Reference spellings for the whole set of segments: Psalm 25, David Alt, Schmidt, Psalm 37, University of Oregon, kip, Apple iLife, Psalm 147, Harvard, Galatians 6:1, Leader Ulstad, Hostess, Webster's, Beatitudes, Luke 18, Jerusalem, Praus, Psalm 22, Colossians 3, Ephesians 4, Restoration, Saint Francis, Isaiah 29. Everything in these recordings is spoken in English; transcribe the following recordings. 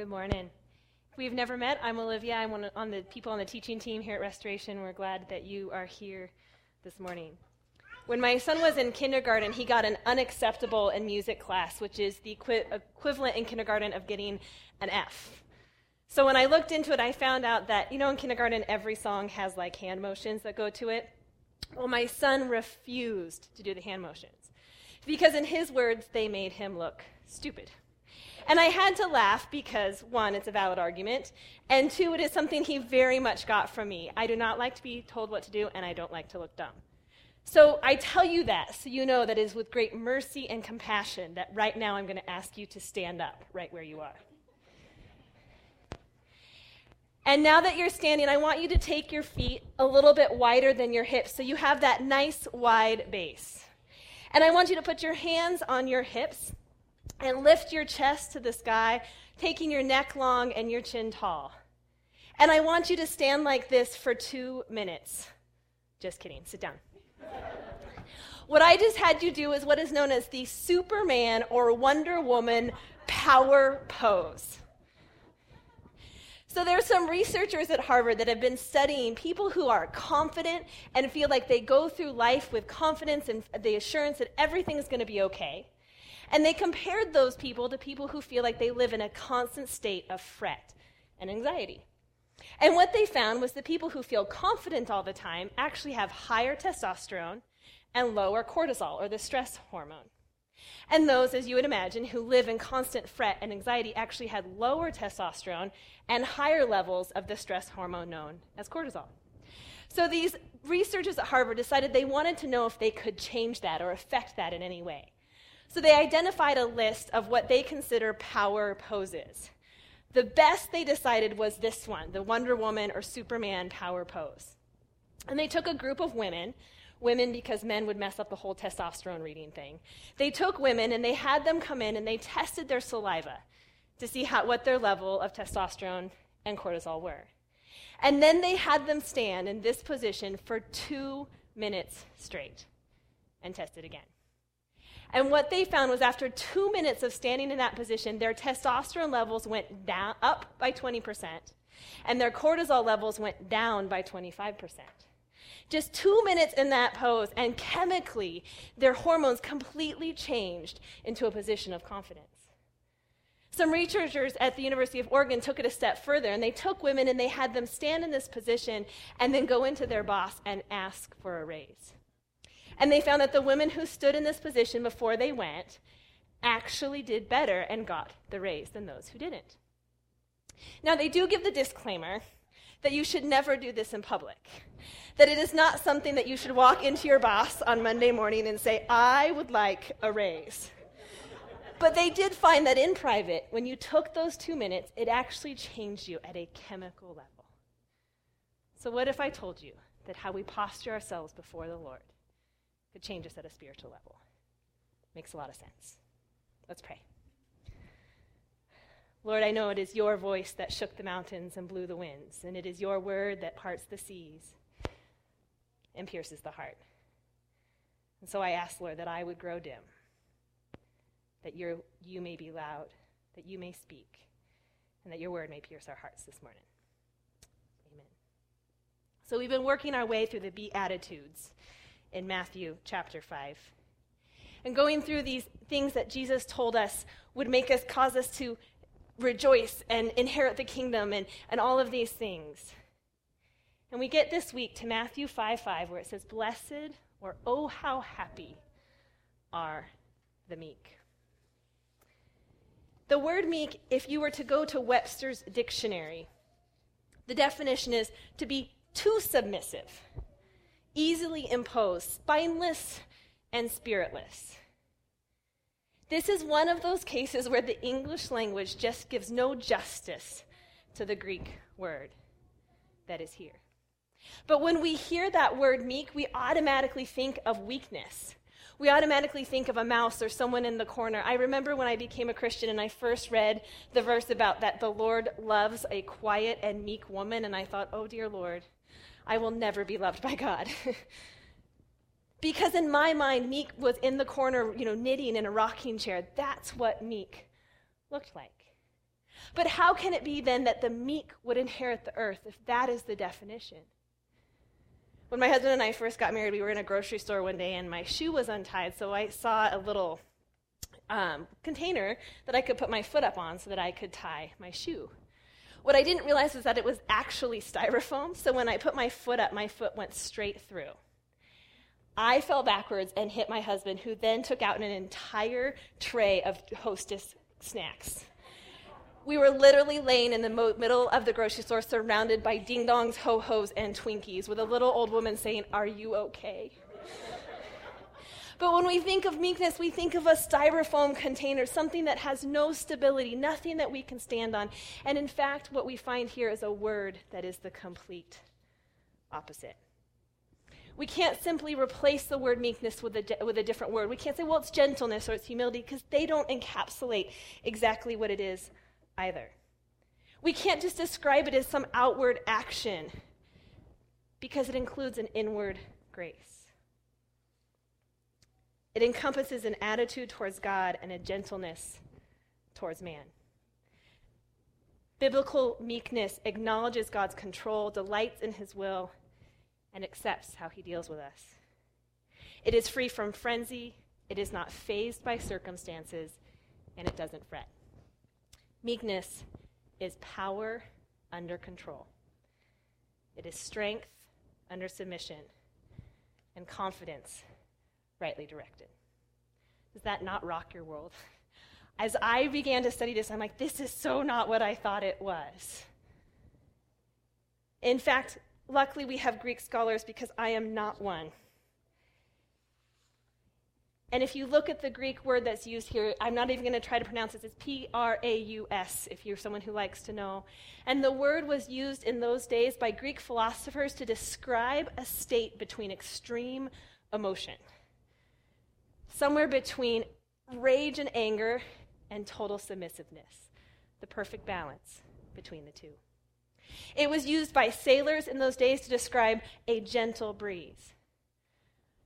good morning. If we've never met, I'm Olivia. I'm one of the people on the teaching team here at Restoration. We're glad that you are here this morning. When my son was in kindergarten, he got an unacceptable in music class, which is the equivalent in kindergarten of getting an F. So when I looked into it, I found out that, in kindergarten, every song has like hand motions that go to it. Well, my son refused to do the hand motions because, in his words, they made him look stupid. And I had to laugh because, one, it's a valid argument, and two, it is something he very much got from me. I do not like to be told what to do, and I don't like to look dumb. So I tell you that so you know that it is with great mercy and compassion that right now I'm going to ask you to stand up right where you are. And now that you're standing, I want you to take your feet a little bit wider than your hips so you have that nice wide base. And I want you to put your hands on your hips and lift your chest to the sky, taking your neck long and your chin tall. And I want you to stand like this for 2 minutes. Just kidding. Sit down. What I just had you do is what is known as the Superman or Wonder Woman power pose. So there's some researchers at Harvard that have been studying people who are confident and feel like they go through life with confidence and the assurance that everything is going to be okay. And they compared those people to people who feel like they live in a constant state of fret and anxiety. And what they found was the people who feel confident all the time actually have higher testosterone and lower cortisol, or the stress hormone. And those, as you would imagine, who live in constant fret and anxiety actually had lower testosterone and higher levels of the stress hormone known as cortisol. So these researchers at Harvard decided they wanted to know if they could change that or affect that in any way. So they identified a list of what they consider power poses. The best they decided was this one, the Wonder Woman or Superman power pose. And they took a group of women because men would mess up the whole testosterone reading thing. They took women and they had them come in and they tested their saliva to see what their level of testosterone and cortisol were. And then they had them stand in this position for 2 minutes straight and tested again. And what they found was after 2 minutes of standing in that position, their testosterone levels went down up by 20%, and their cortisol levels went down by 25%. Just 2 minutes in that pose, and chemically, their hormones completely changed into a position of confidence. Some researchers at the University of Oregon took it a step further, and they took women and they had them stand in this position and then go into their boss and ask for a raise. And they found that the women who stood in this position before they went actually did better and got the raise than those who didn't. Now, they do give the disclaimer that you should never do this in public, that it is not something that you should walk into your boss on Monday morning and say, "I would like a raise." But they did find that in private, when you took those 2 minutes, it actually changed you at a chemical level. So what if I told you that how we posture ourselves before the Lord could change us at a spiritual level? Makes a lot of sense. Let's pray. Lord, I know it is your voice that shook the mountains and blew the winds, and it is your word that parts the seas and pierces the heart. And so I ask, Lord, that I would grow dim, that you may be loud, that you may speak, and that your word may pierce our hearts this morning. Amen. So we've been working our way through the Beatitudes in Matthew chapter 5, and going through these things that Jesus told us would cause us to rejoice and inherit the kingdom and all of these things. And we get this week to Matthew 5:5, where it says, "Blessed," or "Oh, how happy are the meek." The word meek, if you were to go to Webster's dictionary, the definition is to be too submissive, easily imposed, spineless, and spiritless. This is one of those cases where the English language just gives no justice to the Greek word that is here. But when we hear that word meek, we automatically think of weakness. We automatically think of a mouse or someone in the corner. I remember when I became a Christian and I first read the verse about that the Lord loves a quiet and meek woman, and I thought, oh dear Lord, I will never be loved by God. Because in my mind, meek was in the corner, knitting in a rocking chair. That's what meek looked like. But how can it be then that the meek would inherit the earth if that is the definition? When my husband and I first got married, we were in a grocery store one day, and my shoe was untied, so I saw a little container that I could put my foot up on so that I could tie my shoe. What I didn't realize was that it was actually styrofoam, so when I put my foot up, my foot went straight through. I fell backwards and hit my husband, who then took out an entire tray of Hostess snacks. We were literally laying in the middle of the grocery store, surrounded by ding-dongs, ho-hos, and Twinkies, with a little old woman saying, "Are you okay?" But when we think of meekness, we think of a styrofoam container, something that has no stability, nothing that we can stand on. And in fact, what we find here is a word that is the complete opposite. We can't simply replace the word meekness with a different word. We can't say, well, it's gentleness or it's humility, because they don't encapsulate exactly what it is either. We can't just describe it as some outward action, because it includes an inward grace. It encompasses an attitude towards God and a gentleness towards man. Biblical meekness acknowledges God's control, delights in his will, and accepts how he deals with us. It is free from frenzy, it is not fazed by circumstances, and it doesn't fret. Meekness is power under control. It is strength under submission and confidence rightly directed. Does that not rock your world? As I began to study this, I'm like, this is so not what I thought it was. In fact, luckily we have Greek scholars, because I am not one. And if you look at the Greek word that's used here, I'm not even going to try to pronounce it. It's Praus, if you're someone who likes to know. And the word was used in those days by Greek philosophers to describe a state between extreme emotion, somewhere between rage and anger and total submissiveness, the perfect balance between the two. It was used by sailors in those days to describe a gentle breeze,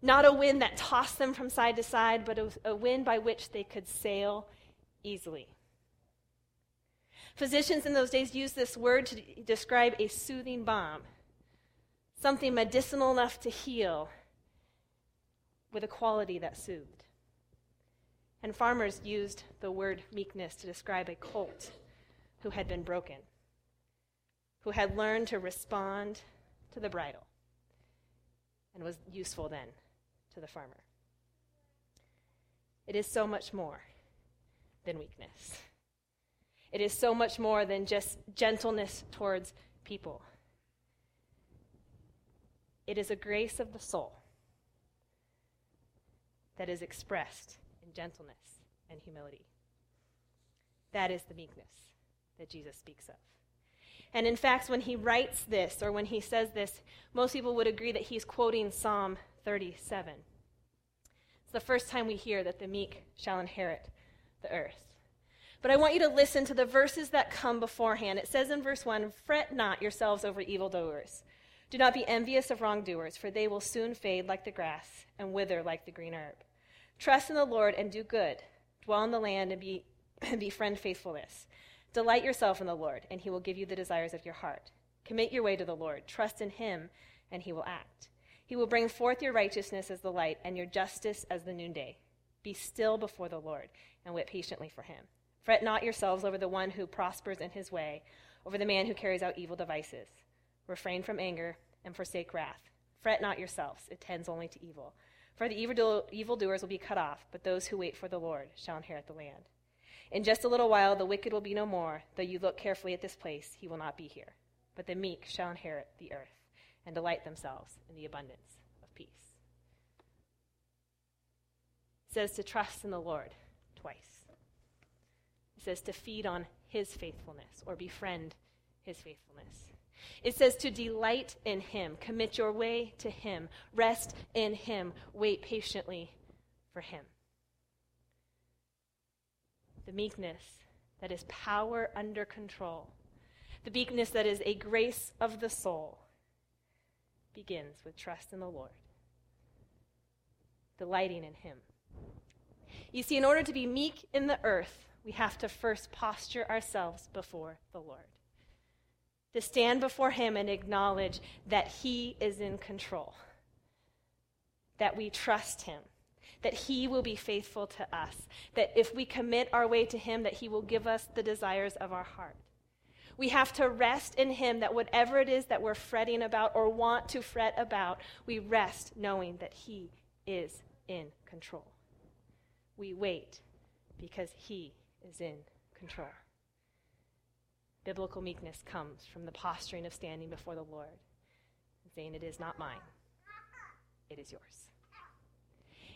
not a wind that tossed them from side to side, but a wind by which they could sail easily. Physicians in those days used this word to describe a soothing balm, something medicinal enough to heal, with a quality that soothed. And farmers used the word meekness to describe a colt who had been broken, who had learned to respond to the bridle, and was useful then to the farmer. It is so much more than weakness. It is so much more than just gentleness towards people. It is a grace of the soul that is expressed in gentleness and humility. That is the meekness that Jesus speaks of. And in fact, when he writes this, or when he says this, most people would agree that he's quoting Psalm 37. It's the first time we hear that the meek shall inherit the earth. But I want you to listen to the verses that come beforehand. It says in verse 1, "Fret not yourselves over evildoers. Do not be envious of wrongdoers, for they will soon fade like the grass and wither like the green herb. Trust in the Lord and do good. Dwell in the land and befriend faithfulness. Delight yourself in the Lord, and he will give you the desires of your heart. Commit your way to the Lord. Trust in him, and he will act. He will bring forth your righteousness as the light and your justice as the noonday. Be still before the Lord and wait patiently for him. Fret not yourselves over the one who prospers in his way, over the man who carries out evil devices. Refrain from anger and forsake wrath. Fret not yourselves, it tends only to evil. For the evildoers will be cut off, but those who wait for the Lord shall inherit the land. In just a little while the wicked will be no more, though you look carefully at this place, he will not be here. But the meek shall inherit the earth and delight themselves in the abundance of peace." It says to trust in the Lord twice. It says to feed on his faithfulness, or befriend his faithfulness. It says to delight in him, commit your way to him, rest in him, wait patiently for him. The meekness that is power under control, the meekness that is a grace of the soul, begins with trust in the Lord, delighting in him. You see, in order to be meek in the earth, we have to first posture ourselves before the Lord, to stand before him and acknowledge that he is in control, that we trust him, that he will be faithful to us, that if we commit our way to him, that he will give us the desires of our heart. We have to rest in him, that whatever it is that we're fretting about or want to fret about, we rest knowing that he is in control. We wait because he is in control. Biblical meekness comes from the posturing of standing before the Lord and saying, it is not mine, it is yours.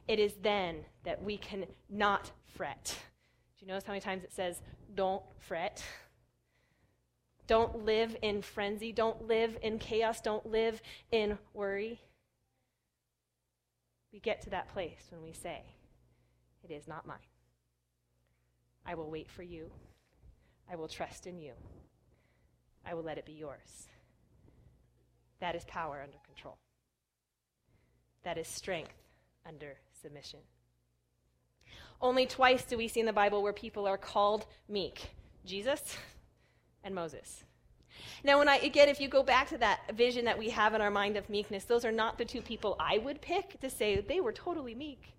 It is then that we can not fret. Do you notice how many times it says, don't fret? Don't live in frenzy. Don't live in chaos. Don't live in worry. We get to that place when we say, it is not mine. I will wait for you. I will trust in you. I will let it be yours. That is power under control. That is strength under submission. Only twice do we see in the Bible where people are called meek. Jesus and Moses. Now, if you go back to that vision that we have in our mind of meekness, those are not the two people I would pick to say they were totally meek.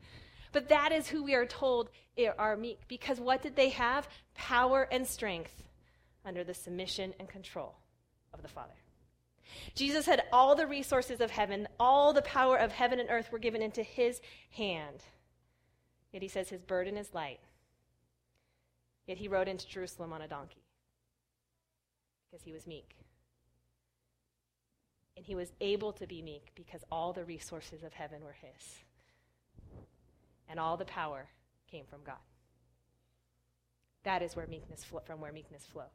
But that is who we are told are meek, because what did they have? Power and strength under the submission and control of the Father. Jesus had all the resources of heaven, all the power of heaven and earth were given into his hand. Yet he says his burden is light. Yet he rode into Jerusalem on a donkey because he was meek. And he was able to be meek because all the resources of heaven were his. And all the power came from God. That is where meekness flows.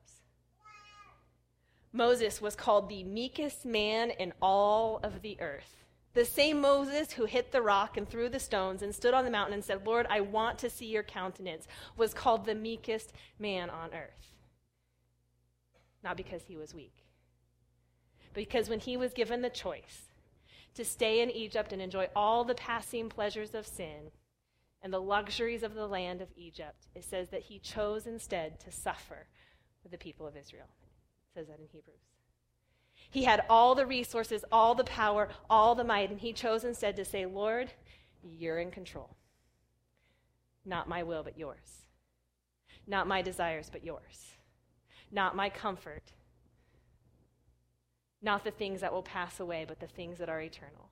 Moses was called the meekest man in all of the earth. The same Moses who hit the rock and threw the stones and stood on the mountain and said, Lord, I want to see your countenance, was called the meekest man on earth. Not because he was weak, but because when he was given the choice to stay in Egypt and enjoy all the passing pleasures of sin and the luxuries of the land of Egypt, it says that he chose instead to suffer with the people of Israel. It says that in Hebrews. He had all the resources, all the power, all the might, and he chose instead to say, Lord, you're in control. Not my will, but yours. Not my desires, but yours. Not my comfort, not the things that will pass away, but the things that are eternal.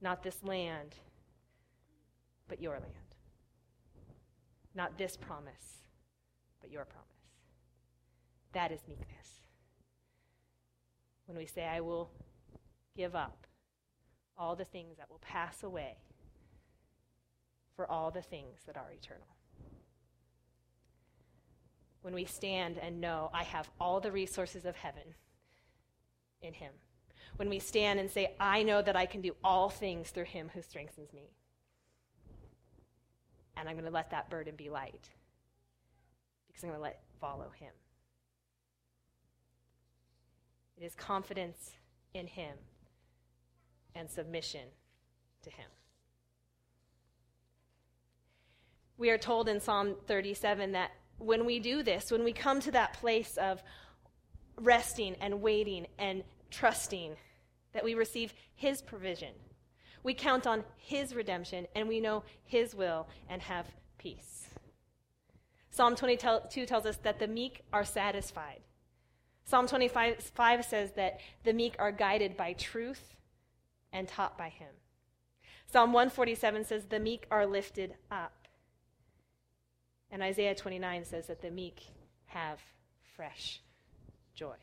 Not this land, but your land. Not this promise, but your promise. That is meekness. When we say, I will give up all the things that will pass away for all the things that are eternal. When we stand and know, I have all the resources of heaven in him. When we stand and say, I know that I can do all things through him who strengthens me. And I'm going to let that burden be light, because I'm going to follow him. It is confidence in him and submission to him. We are told in Psalm 37 that when we do this, when we come to that place of resting and waiting and trusting, that we receive his provision. We count on his redemption, and we know his will and have peace. Psalm 22 tells us that the meek are satisfied. Psalm 25 says that the meek are guided by truth and taught by him. Psalm 147 says the meek are lifted up. And Isaiah 29 says that the meek have fresh joy.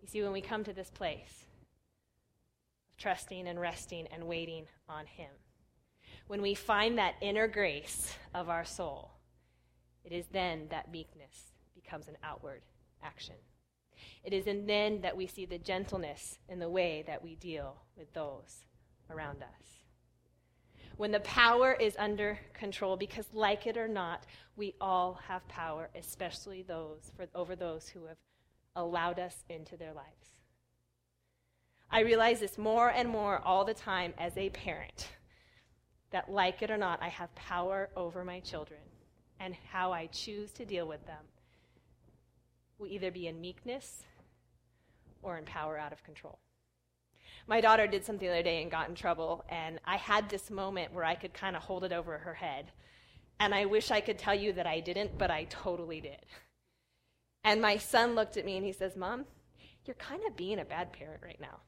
You see, when we come to this place of trusting and resting and waiting on him, when we find that inner grace of our soul, it is then that meekness becomes an outward action. It is then that we see the gentleness in the way that we deal with those around us. When the power is under control, because like it or not, we all have power, especially over those who have allowed us into their lives. I realize this more and more all the time as a parent. that, like it or not, I have power over my children and how I choose to deal with them will either be in meekness or in power out of control. My daughter did something the other day and got in trouble, and I had this moment where I could kind of hold it over her head. And I wish I could tell you that I didn't, but I totally did. And my son looked at me and he says, "Mom, you're kind of being a bad parent right now."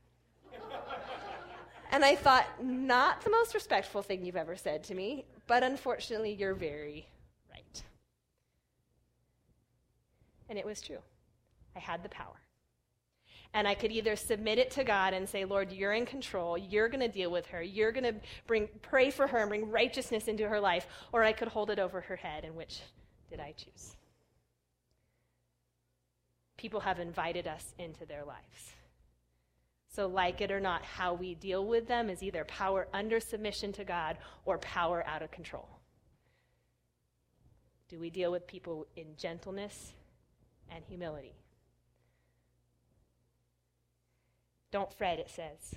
And I thought, not the most respectful thing you've ever said to me, but unfortunately, you're very right. And it was true. I had the power. And I could either submit it to God and say, "Lord, you're in control. You're going to deal with her. You're going to pray for her and bring righteousness into her life," or I could hold it over her head. And which did I choose? People have invited us into their lives. So like it or not, how we deal with them is either power under submission to God or power out of control. Do we deal with people in gentleness and humility? Don't fret, it says.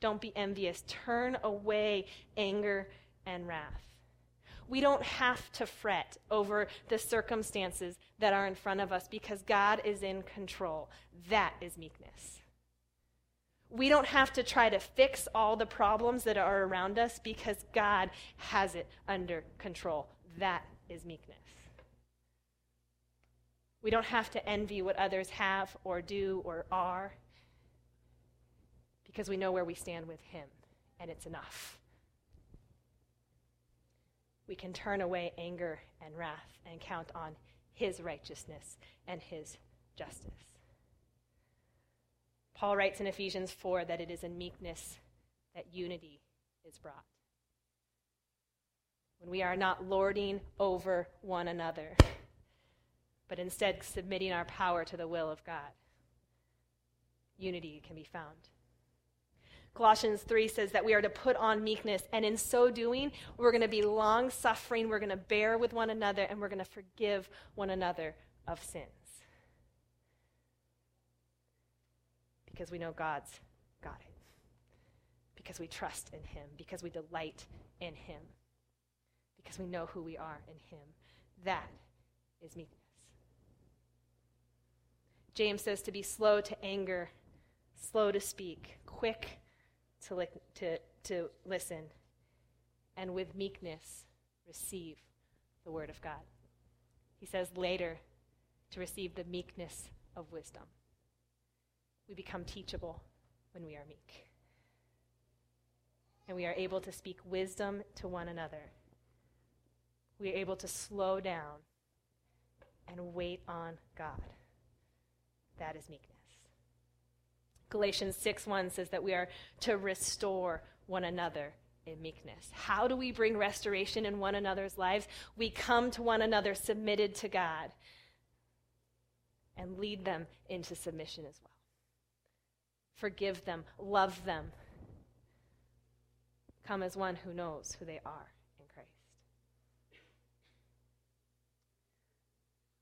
Don't be envious. Turn away anger and wrath. We don't have to fret over the circumstances that are in front of us because God is in control. That is meekness. We don't have to try to fix all the problems that are around us because God has it under control. That is meekness. We don't have to envy what others have or do or are, because we know where we stand with him, and it's enough. We can turn away anger and wrath and count on his righteousness and his justice. Paul writes in Ephesians 4 that it is in meekness that unity is brought. When we are not lording over one another, but instead submitting our power to the will of God, unity can be found. Colossians 3 says that we are to put on meekness, and in so doing, we're going to be long-suffering, we're going to bear with one another, and we're going to forgive one another of sins. Because we know God's got it. Because we trust in him. Because we delight in him. Because we know who we are in him. That is meekness. James says to be slow to anger, slow to speak, quick to listen, and with meekness receive the word of God. He says later to receive the meekness of wisdom. We become teachable when we are meek. And we are able to speak wisdom to one another. We are able to slow down and wait on God. That is meekness. Galatians 6:1 says that we are to restore one another in meekness. How do we bring restoration in one another's lives? We come to one another submitted to God and lead them into submission as well. Forgive them, love them. Come as one who knows who they are in Christ.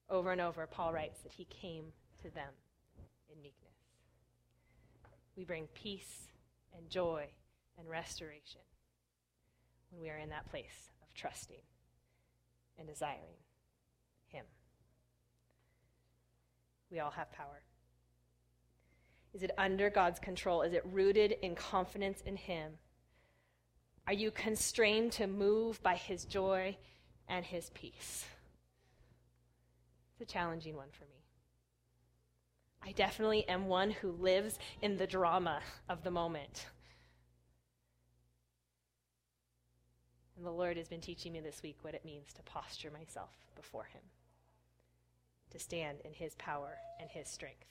Over and over, Paul writes that he came to them in meekness. We bring peace and joy and restoration when we are in that place of trusting and desiring him. We all have power. Is it under God's control? Is it rooted in confidence in him? Are you constrained to move by his joy and his peace? It's a challenging one for me. I definitely am one who lives in the drama of the moment. And the Lord has been teaching me this week what it means to posture myself before him, to stand in his power and his strength.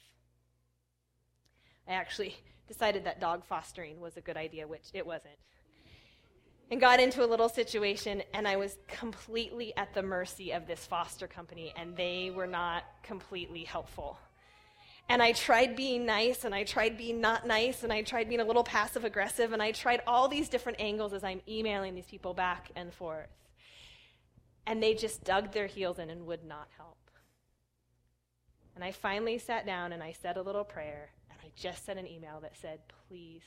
I actually decided that dog fostering was a good idea, which it wasn't, and got into a little situation, and I was completely at the mercy of this foster company, and they were not completely helpful. And I tried being nice, and I tried being not nice, and I tried being a little passive-aggressive, and I tried all these different angles as I'm emailing these people back and forth. And they just dug their heels in and would not help. And I finally sat down, and I said a little prayer, and I just sent an email that said, "Please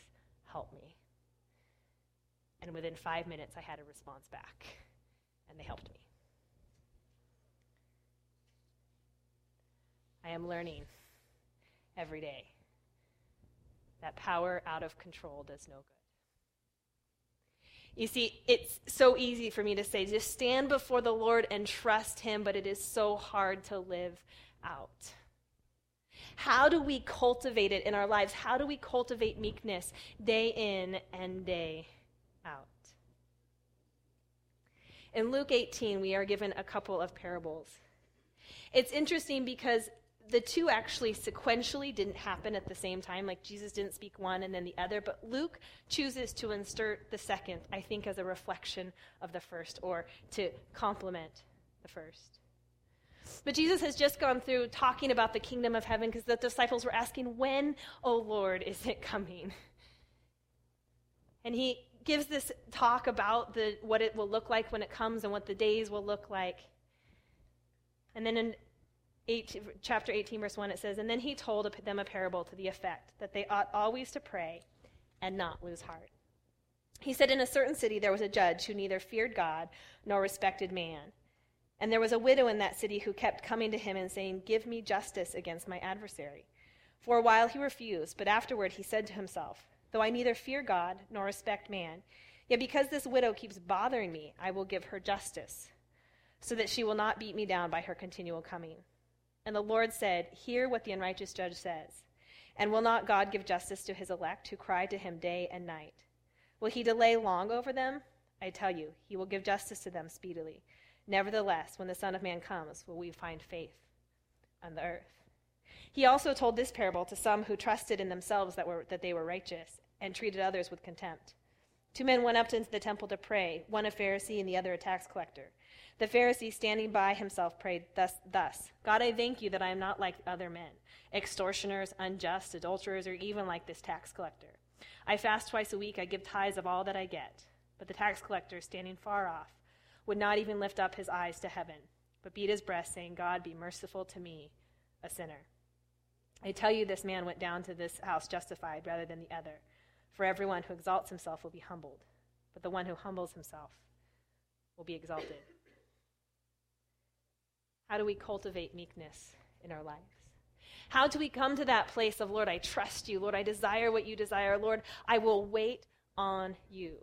help me." and within 5 minutes I had a response back, and they helped me. I am learning every day that power out of control does no good. You see, it's so easy for me to say, just stand before the Lord and trust him, but it is so hard to live out. How do we cultivate it in our lives? How do we cultivate meekness day in and day out? In Luke 18, we are given a couple of parables. It's interesting because the two actually sequentially didn't happen at the same time. Like Jesus didn't speak one and then the other, but Luke chooses to insert the second, I think, as a reflection of the first or to complement the first. But Jesus has just gone through talking about the kingdom of heaven because the disciples were asking, when, O Lord, is it coming? And he gives this talk about what it will look like when it comes and what the days will look like. And then in chapter 18, verse 1, it says, and then he told them a parable to the effect that they ought always to pray and not lose heart. He said, in a certain city there was a judge who neither feared God nor respected man. And there was a widow in that city who kept coming to him and saying, give me justice against my adversary. For a while he refused, but afterward he said to himself, though I neither fear God nor respect man, yet because this widow keeps bothering me, I will give her justice, so that she will not beat me down by her continual coming. And the Lord said, hear what the unrighteous judge says. And will not God give justice to his elect who cry to him day and night? Will he delay long over them? I tell you, he will give justice to them speedily. Nevertheless, when the Son of Man comes, will we find faith on the earth? He also told this parable to some who trusted in themselves that they were righteous and treated others with contempt. 2 men went up into the temple to pray, one a Pharisee and the other a tax collector. The Pharisee, standing by himself, prayed thus, God, I thank you that I am not like other men, extortioners, unjust, adulterers, or even like this tax collector. I fast twice a week, I give tithes of all that I get. But the tax collector, standing far off, would not even lift up his eyes to heaven, but beat his breast, saying, God, be merciful to me, a sinner. I tell you, this man went down to this house justified rather than the other. For everyone who exalts himself will be humbled, but the one who humbles himself will be exalted. How do we cultivate meekness in our lives? How do we come to that place of, Lord, I trust you. Lord, I desire what you desire. Lord, I will wait on you.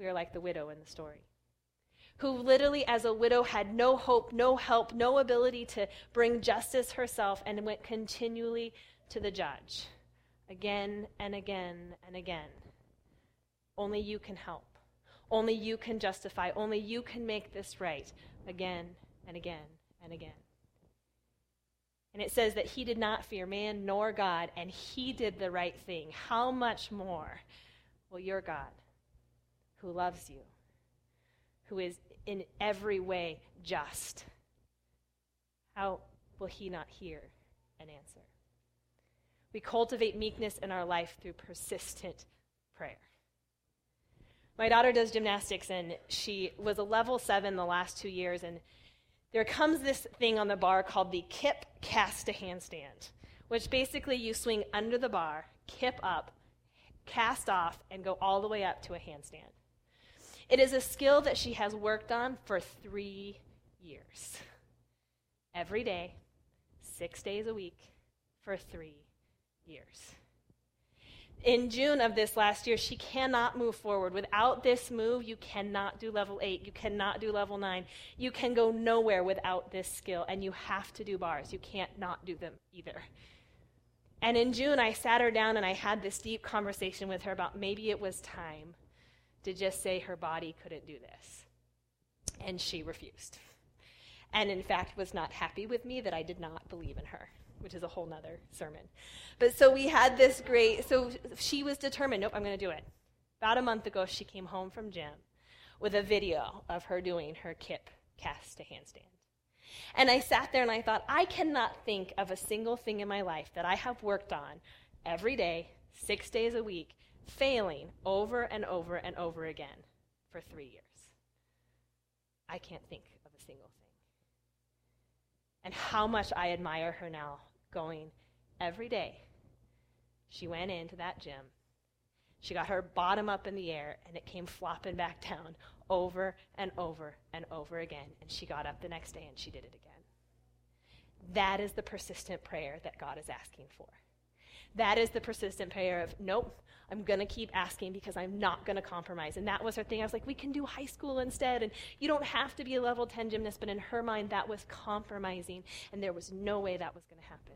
We are like the widow in the story, who literally as a widow had no hope, no help, no ability to bring justice herself, and went continually to the judge again and again and again. Only you can help. Only you can justify. Only you can make this right, again and again and again. And it says that he did not fear man nor God, and he did the right thing. How much more will your God, who loves you, who is in every way just, how will he not hear an answer? We cultivate meekness in our life through persistent prayer. My daughter does gymnastics, and she was a level 7 the last 2 years, and there comes this thing on the bar called the kip cast a handstand, which basically you swing under the bar, kip up, cast off, and go all the way up to a handstand. It is a skill that she has worked on for 3 years. Every day, 6 days a week, for 3 years. In June of this last year, she cannot move forward. Without this move, you cannot do level 8. You cannot do level 9. You can go nowhere without this skill, and you have to do bars. You can't not do them either. And in June, I sat her down, and I had this deep conversation with her about maybe it was time to just say her body couldn't do this. And she refused. And in fact, was not happy with me that I did not believe in her, which is a whole nother sermon. But so we had this so she was determined, nope, I'm going to do it. About a month ago, she came home from gym with a video of her doing her kip cast to handstand. And I sat there and I thought, I cannot think of a single thing in my life that I have worked on every day, 6 days a week, failing over and over and over again for 3 years. I can't think of a single thing. And how much I admire her now, going every day. She went into that gym She got her bottom up in the air, and it came flopping back down over and over and over again. And she got up the next day, and she did it again. That is the persistent prayer that God is asking for. That is the persistent prayer of, nope, I'm going to keep asking because I'm not going to compromise. And that was her thing. I was like, we can do high school instead. And you don't have to be a level 10 gymnast. But in her mind, that was compromising. And there was no way that was going to happen.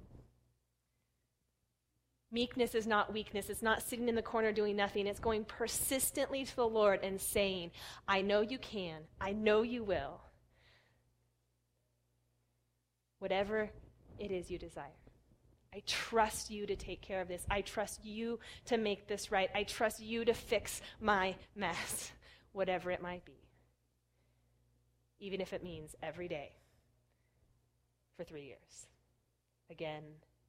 Meekness is not weakness. It's not sitting in the corner doing nothing. It's going persistently to the Lord and saying, I know you can. I know you will. Whatever it is you desire. I trust you to take care of this. I trust you to make this right. I trust you to fix my mess, whatever it might be, even if it means every day for 3 years, again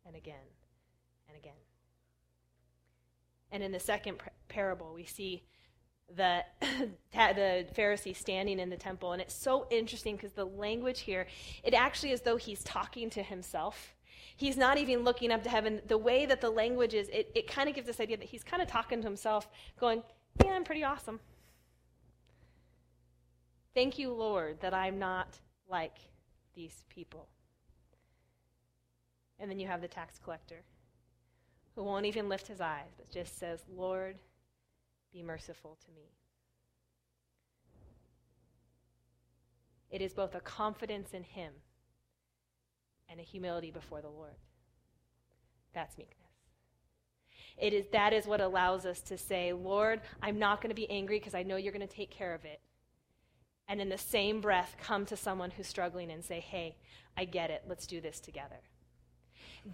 and again and again. And in the second parable, we see the Pharisee standing in the temple, and it's so interesting because the language here, it actually is as though he's talking to himself. He's not even looking up to heaven. The way that the language is, it kind of gives this idea that he's kind of talking to himself, going, yeah, I'm pretty awesome. Thank you, Lord, that I'm not like these people. And then you have the tax collector who won't even lift his eyes, but just says, Lord, be merciful to me. It is both a confidence in him and a humility before the Lord. That's meekness. That is what allows us to say, Lord, I'm not going to be angry because I know you're going to take care of it. And in the same breath, come to someone who's struggling and say, hey, I get it. Let's do this together.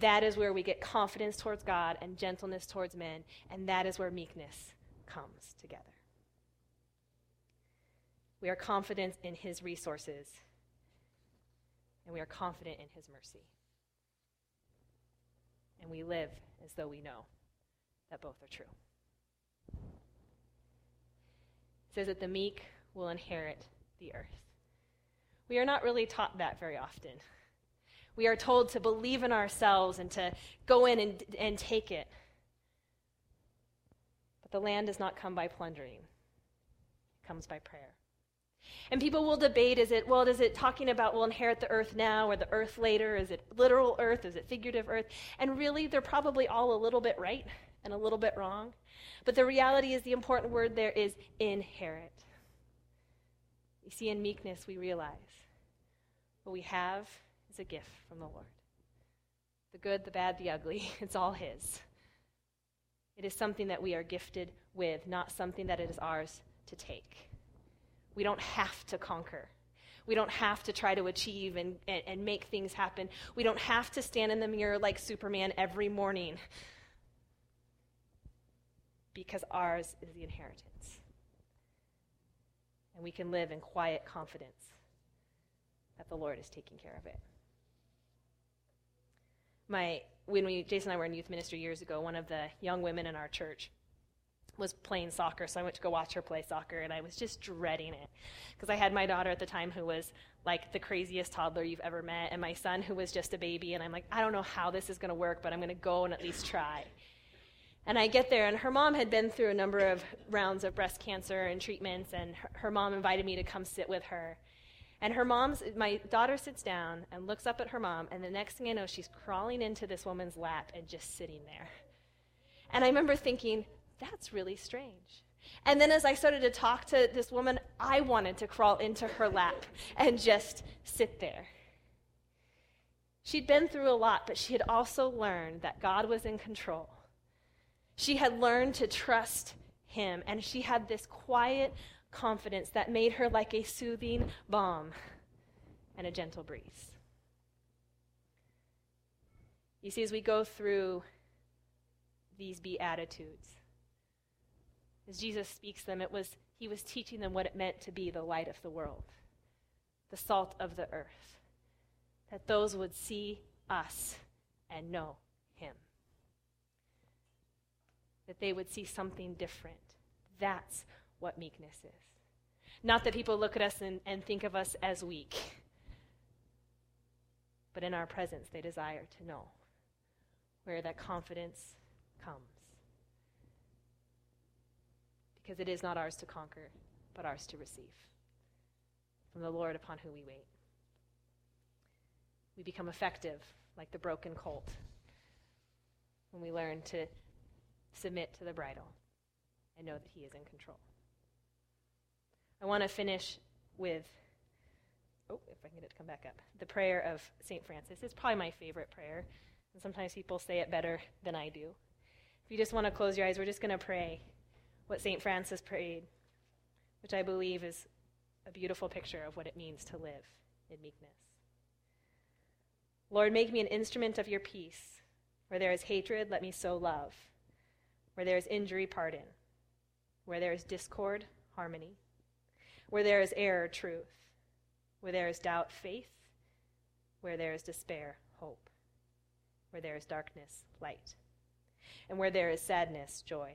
That is where we get confidence towards God and gentleness towards men. And that is where meekness comes together. We are confident in his resources. And we are confident in his mercy. And we live as though we know that both are true. It says that the meek will inherit the earth. We are not really taught that very often. We are told to believe in ourselves and to go in and take it. But the land does not come by plundering. It comes by prayer. And people will debate, is it talking about we'll inherit the earth now or the earth later? Is it literal earth? Is it figurative earth? And really, they're probably all a little bit right and a little bit wrong. But the reality is the important word there is inherit. You see, in meekness, we realize what we have is a gift from the Lord. The good, the bad, the ugly, it's all his. It is something that we are gifted with, not something that it is ours to take. We don't have to conquer. We don't have to try to achieve and make things happen. We don't have to stand in the mirror like Superman every morning because ours is the inheritance. And we can live in quiet confidence that the Lord is taking care of it. Jason and I were in youth ministry years ago, one of the young women in our church was playing soccer, so I went to go watch her play soccer, and I was just dreading it because I had my daughter at the time who was like the craziest toddler you've ever met, and my son who was just a baby, and I'm like, I don't know how this is going to work, but I'm going to go and at least try. And I get there, and her mom had been through a number of rounds of breast cancer and treatments, and her mom invited me to come sit with her. And my daughter sits down and looks up at her mom, and the next thing I know, she's crawling into this woman's lap and just sitting there. And I remember thinking, that's really strange. And then as I started to talk to this woman, I wanted to crawl into her lap and just sit there. She'd been through a lot, but she had also learned that God was in control. She had learned to trust him, and she had this quiet confidence that made her like a soothing balm and a gentle breeze. You see, as we go through these Beatitudes, as Jesus speaks them, he was teaching them what it meant to be the light of the world, the salt of the earth, that those would see us and know him, that they would see something different. That's what meekness is. Not that people look at us and think of us as weak, but in our presence they desire to know where that confidence comes. because it is not ours to conquer, but ours to receive from the Lord upon whom we wait. We become effective like the broken colt when we learn to submit to the bridle and know that he is in control. I want to finish with, if I can get it to come back up, the prayer of Saint Francis. It's probably my favorite prayer, and sometimes people say it better than I do. If you just want to close your eyes, we're just going to pray what Saint Francis prayed, which I believe is a beautiful picture of what it means to live in meekness. Lord, make me an instrument of your peace. Where there is hatred, let me sow love. Where there is injury, pardon. Where there is discord, harmony. Where there is error, truth. Where there is doubt, faith. Where there is despair, hope. Where there is darkness, light. And where there is sadness, joy.